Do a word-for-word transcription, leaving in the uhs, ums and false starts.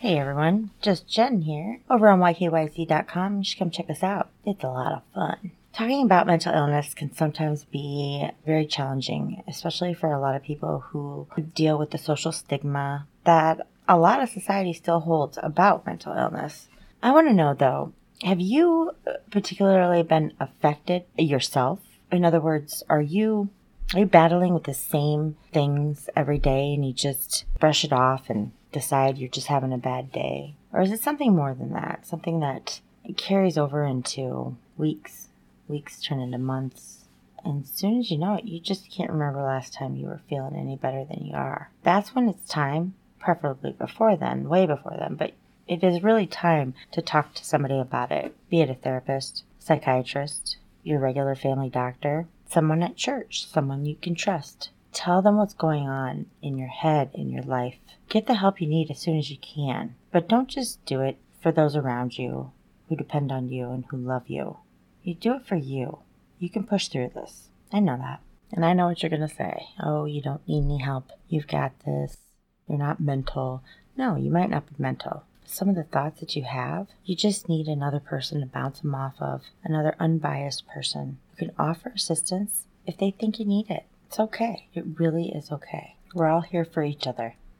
Hey everyone, just Jen here over on Y K Y Z dot com. You should come check us out. It's a lot of fun. Talking about mental illness can sometimes be very challenging, especially for a lot of people who deal with the social stigma that a lot of society still holds about mental illness. I want to know though, have you particularly been affected yourself? In other words, are you are you battling with the same things every day and you just brush it off and decide you're just having a bad day? Or is it something more than that? Something that carries over into weeks. Weeks turn into months. And as soon as you know it, you just can't remember last time you were feeling any better than you are. That's when it's time, preferably before then, way before then, but it is really time to talk to somebody about it. Be it a therapist, psychiatrist, your regular family doctor, someone at church, someone you can trust. Tell them what's going on in your head, in your life. Get the help you need as soon as you can. But don't just do it for those around you who depend on you and who love you. You do it for you. You can push through this. I know that. And I know what you're going to say. Oh, you don't need any help. You've got this. You're not mental. No, you might not be mental. Some of the thoughts that you have, you just need another person to bounce them off of. Another unbiased person who can offer assistance if they think you need it. It's okay. It really is okay. We're all here for each other.